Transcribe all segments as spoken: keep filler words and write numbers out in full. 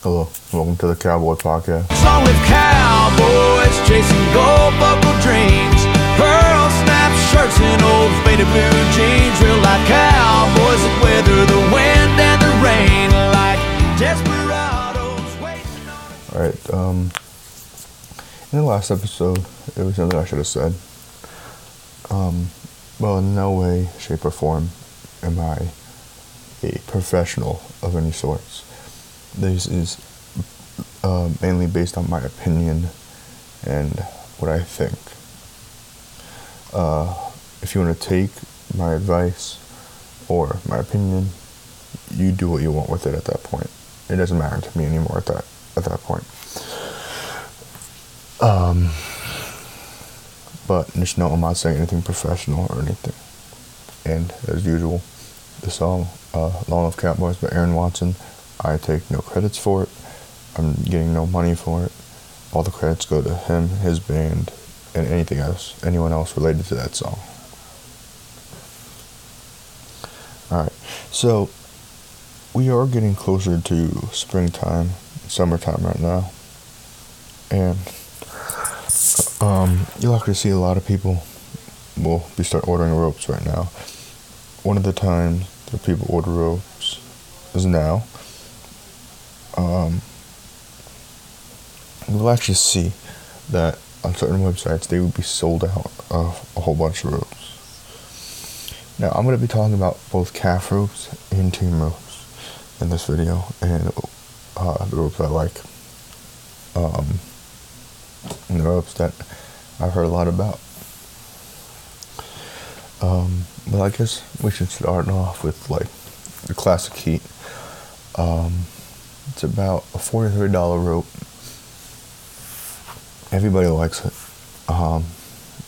Hello, welcome to the Cowboy Podcast. Song with cowboys chasing gold buckle dreams, pearl snap shirts and old faded blue jeans. Real life cowboys that weather the wind and the rain like desperados waiting on a... All right. Um, in the last episode, it was something I should have said. Um, well, in no way, shape, or form am I a professional of any sorts. This is uh, mainly based on my opinion and what I think. Uh, if you want to take my advice or my opinion, you do what you want with it at that point. It doesn't matter to me anymore at that at that point. Um, but just know I'm not saying anything professional or anything. And as usual, the song uh, Lone Wolf Cowboys by Aaron Watson, I take no credits for it. I'm getting no money for it. All the credits go to him, his band, and anything else, anyone else related to that song. Alright, so we are getting closer to springtime, summertime right now. And um, you'll actually see a lot of people will be start ordering ropes right now. One of the times that people order ropes is now. Um, we'll actually see that on certain websites they will be sold out of a whole bunch of ropes. Now I'm going to be talking about both calf ropes and team ropes in this video, and uh, the ropes I like, um, and the ropes that I've heard a lot about. Um, but I guess we should start off with like the classic heat. Um, It's about a forty-three dollars rope. Everybody likes it, um,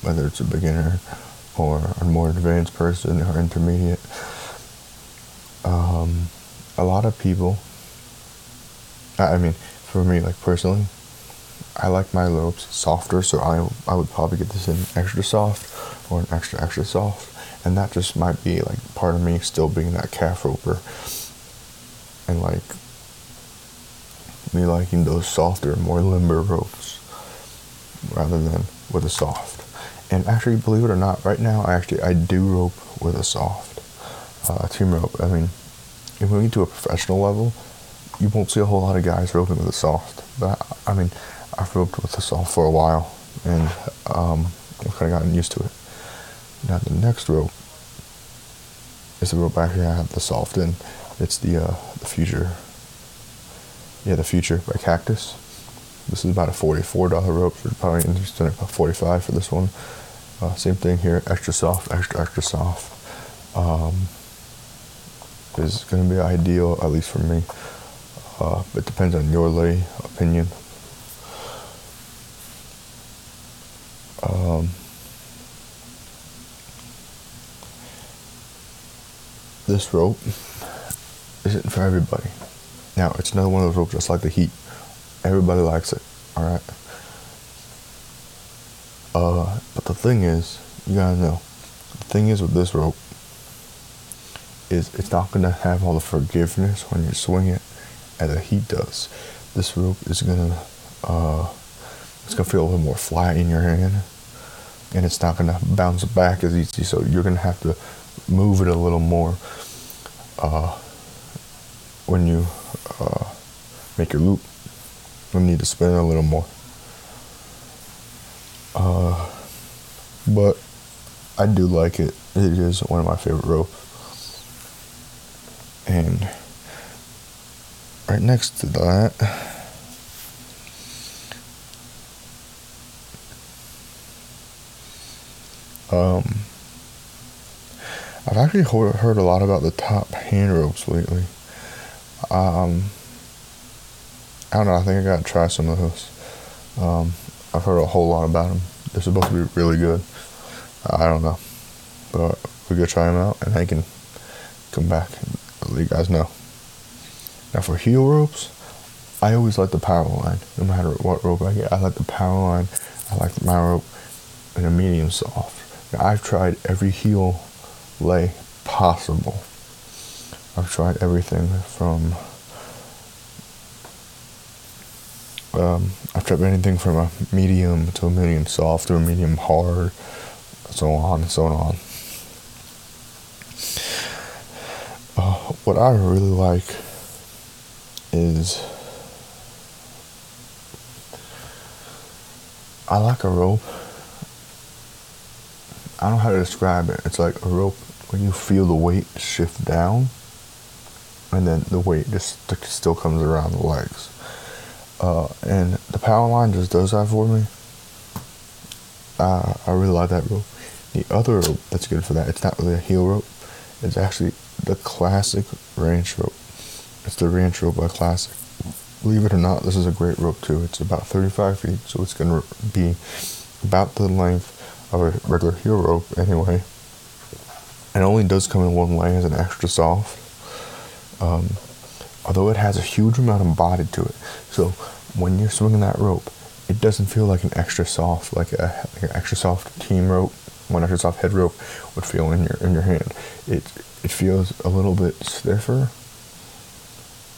whether it's a beginner or a more advanced person or intermediate. Um, a lot of people, I mean, for me, like personally, I like my ropes softer, so I I would probably get this in extra soft or an extra extra soft, and that just might be like part of me still being that calf roper, and like me liking those softer, more limber ropes rather than with a soft. And actually, believe it or not, right now I actually I do rope with a soft uh, team rope. I mean, if we get to a professional level, you won't see a whole lot of guys roping with a soft. But I, I mean, I've roped with a soft for a while, and um, I've kind of gotten used to it. Now the next rope is the rope I actually have the soft in. It's the uh, the Fusure. Yeah, the Fusure by Cactus. This is about a forty-four dollars rope. You're probably interested in about forty-five dollars for this one. Uh, same thing here, extra soft, extra, extra soft. Um, this is going to be ideal, at least for me. Uh, it depends on your lay opinion. Um, this rope isn't for everybody. Now, it's another one of those ropes just like the heat. Everybody likes it, alright? Uh, but the thing is, you gotta know, the thing is with this rope is it's not gonna have all the forgiveness when you swing it as the heat does. This rope is gonna, uh, it's gonna feel a little more flat in your hand, and it's not gonna bounce back as easy, so you're gonna have to move it a little more, uh, when you uh, make your loop. You'll need to spin it a little more. Uh, but I do like it. It is one of my favorite ropes. And right next to that, um, I've actually heard a lot about the top hand ropes lately. Um, I don't know, I think I gotta try some of those. Um, I've heard a whole lot about them. They're supposed to be really good. I don't know. But we go try them out and I can come back and let you guys know. Now for heel ropes, I always like the power line. No matter what rope I get, I like the power line. I like my rope in a medium soft. Now, I've tried every heel lay possible. I've tried everything from um, I've tried anything from a medium to a medium soft to a medium hard, so on and so on. Uh, what I really like is I like a rope. I don't know how to describe it. It's like a rope when you feel the weight shift down, and then the weight just still comes around the legs. Uh, and the power line just does that for me. Uh, I really like that rope. The other rope that's good for that, it's not really a heel rope. It's actually the classic ranch rope. It's the ranch rope by Classic. Believe it or not, this is a great rope too. It's about thirty-five feet, so it's going to be about the length of a regular heel rope anyway. It only does come in one way as an extra soft. Um, although it has a huge amount of body to it. So when you're swinging that rope, it doesn't feel like an extra soft, like, a, like an extra soft team rope, one extra soft head rope would feel in your in your hand. It it feels a little bit stiffer,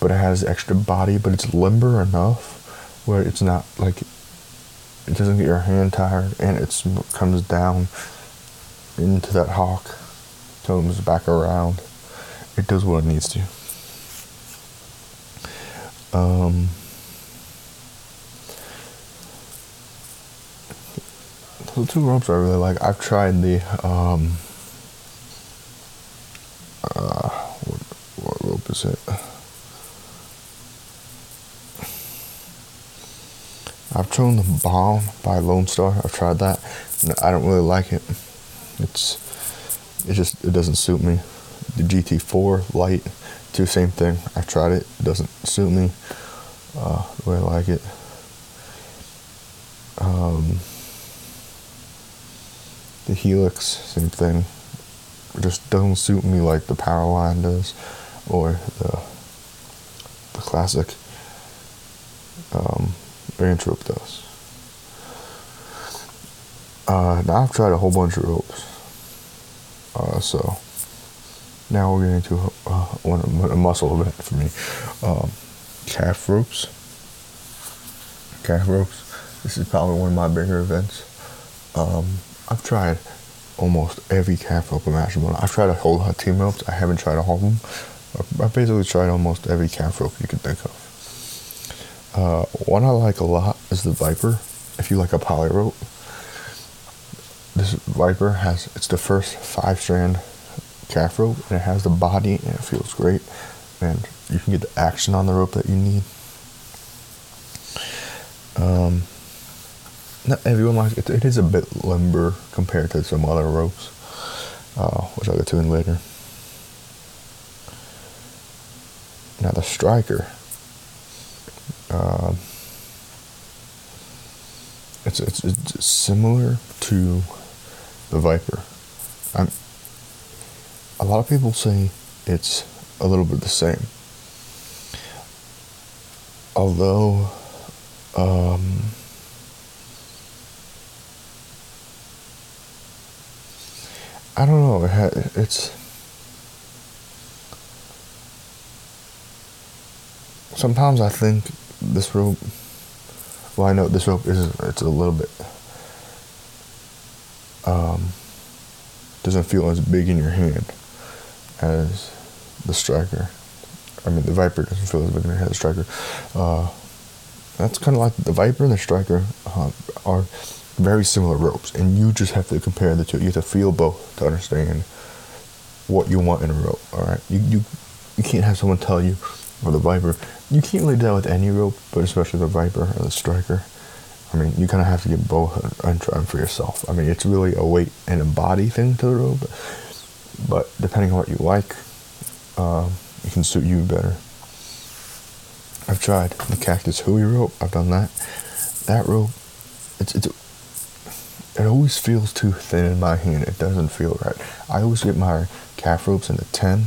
but it has extra body, but it's limber enough where it's not like, it doesn't get your hand tired, and it comes down into that hawk, comes back around. It does what it needs to. Um, the two ropes I really like, I've tried the, um, uh, what, what rope is it? I've tried the Bomb by Lone Star. I've tried that. No, I don't really like it. It's, it just, it doesn't suit me. The G T four Light, too, same thing. I've tried it. It doesn't suit me uh, the way I like it. Um, the Helix, same thing. It just doesn't suit me like the Powerline does, or the the classic um, ranch rope does. Uh, now I've tried a whole bunch of ropes. Uh, so. Now we're getting to uh, one, a muscle event for me. Um, calf ropes. Calf ropes. This is probably one of my bigger events. Um, I've tried almost every calf rope imaginable. I've tried a whole lot of team ropes. I haven't tried all of them. I've basically tried almost every calf rope you can think of. Uh, one I like a lot is the Viper. If you like a poly rope, this Viper has, it's the first five strand calf rope, and it has the body, and it feels great, and you can get the action on the rope that you need. Um, not everyone likes it. It is a bit limber compared to some other ropes, uh, which I'll get to in later. Now the Striker, uh, it's, it's it's similar to the Viper. I'm A lot of people say it's a little bit the same. Although, um, I don't know, it ha- it's, sometimes I think this rope, well, I know this rope is, it's a little bit, um, doesn't feel as big in your hand as the Striker. I mean, the Viper doesn't feel as big in your head as the Striker. Uh, that's kind of like the Viper and the Striker uh, are very similar ropes, and you just have to compare the two. You have to feel both to understand what you want in a rope, all right? You you, you can't have someone tell you, or the Viper, you can't really do that with any rope, but especially the Viper or the Striker. I mean, you kind of have to get both and try them for yourself. I mean, it's really a weight and a body thing to the rope, but depending on what you like, uh, it can suit you better. I've tried the Cactus Hui rope. I've done that. That rope, it's, it's it always feels too thin in my hand. It doesn't feel right. I always get my calf ropes in the ten,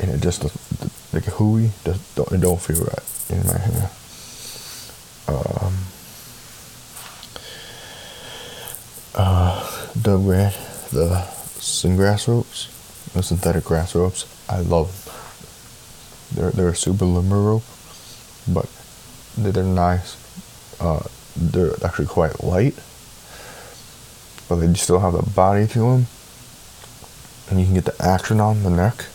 and it just, the, the, the Hui, just don't, it don't feel right in my hand. Um... Uh, the red, the syngrass ropes, the synthetic grass ropes, I love them. They're, they're a super limber rope, but they're nice, uh, they're actually quite light, but they still have the body to them, and you can get the action on the neck,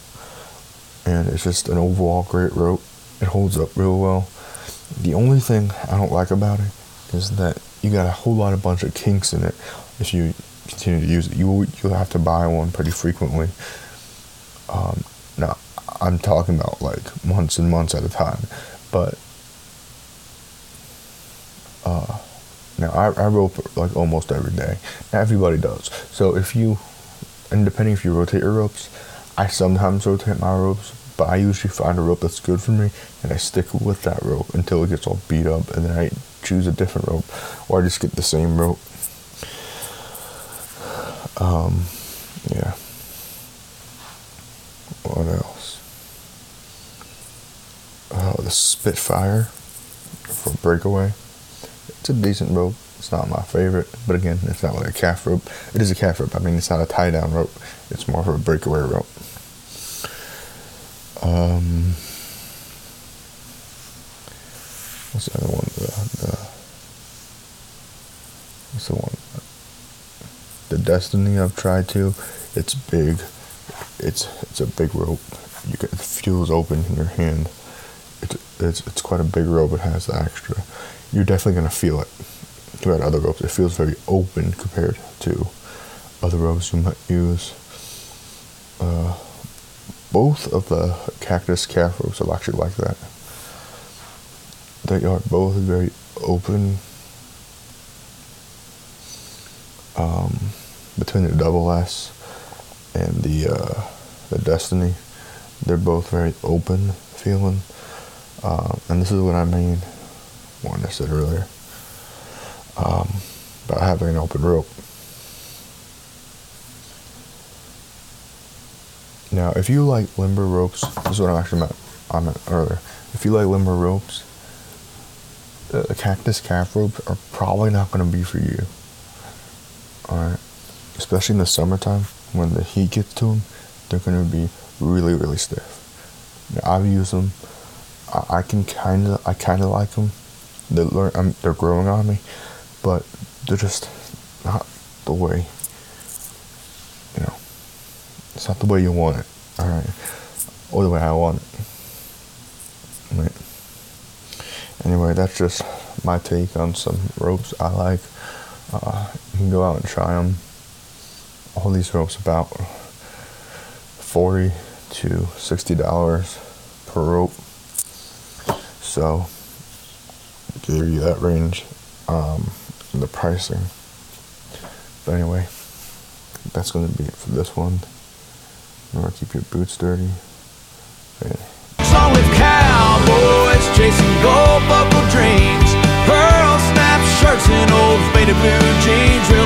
and it's just an overall great rope. It holds up real well. The only thing I don't like about it is that you got a whole lot of bunch of kinks in it. If you continue to use it, you will, you'll have to buy one pretty frequently. Um, now, I'm talking about like months and months at a time, but uh, now I, I rope like almost every day. Now, everybody does. So if you, and depending if you rotate your ropes, I sometimes rotate my ropes, but I usually find a rope that's good for me, and I stick with that rope until it gets all beat up, and then I choose a different rope, or I just get the same rope. Um, yeah. What else? Oh, the Spitfire for breakaway. It's a decent rope. It's not my favorite, but again, it's not like a calf rope. It is a calf rope. I mean, it's not a tie-down rope. It's more of a breakaway rope. Um, what's the other one? The, the, what's the one? The Destiny I've tried to. It's big. It's it's a big rope. You can, it feels open in your hand. It's it's it's quite a big rope. It has the extra. You're definitely gonna feel it throughout other ropes. It feels very open compared to other ropes you might use. Uh. Both of the Cactus calf ropes are actually like that. They are both very open. Um, between the Double S and the uh, the Destiny, they're both very open feeling. Um, and this is what I mean when I said earlier um, about having an open rope. Now, if you like limber ropes, this is what I actually meant, I meant earlier. If you like limber ropes, the, the Cactus calf ropes are probably not going to be for you. Alright? Especially in the summertime, when the heat gets to them, they're going to be really, really stiff. Now, I've used them. I, I can kind of, I kind of like them. They're, learn, I'm, they're growing on me, but they're just not the way. It's not the way you want it, all right, or the way I want it, right? Anyway, that's just my take on some ropes I like. Uh, you can go out and try them. All these ropes about forty to sixty dollars per rope. So, give you that range, um, and the pricing. But anyway, that's going to be it for this one. Remember, keep your boots dirty. Song with cowboys chasing gold buckle dreams, pearl snap shirts and old faded blue jeans.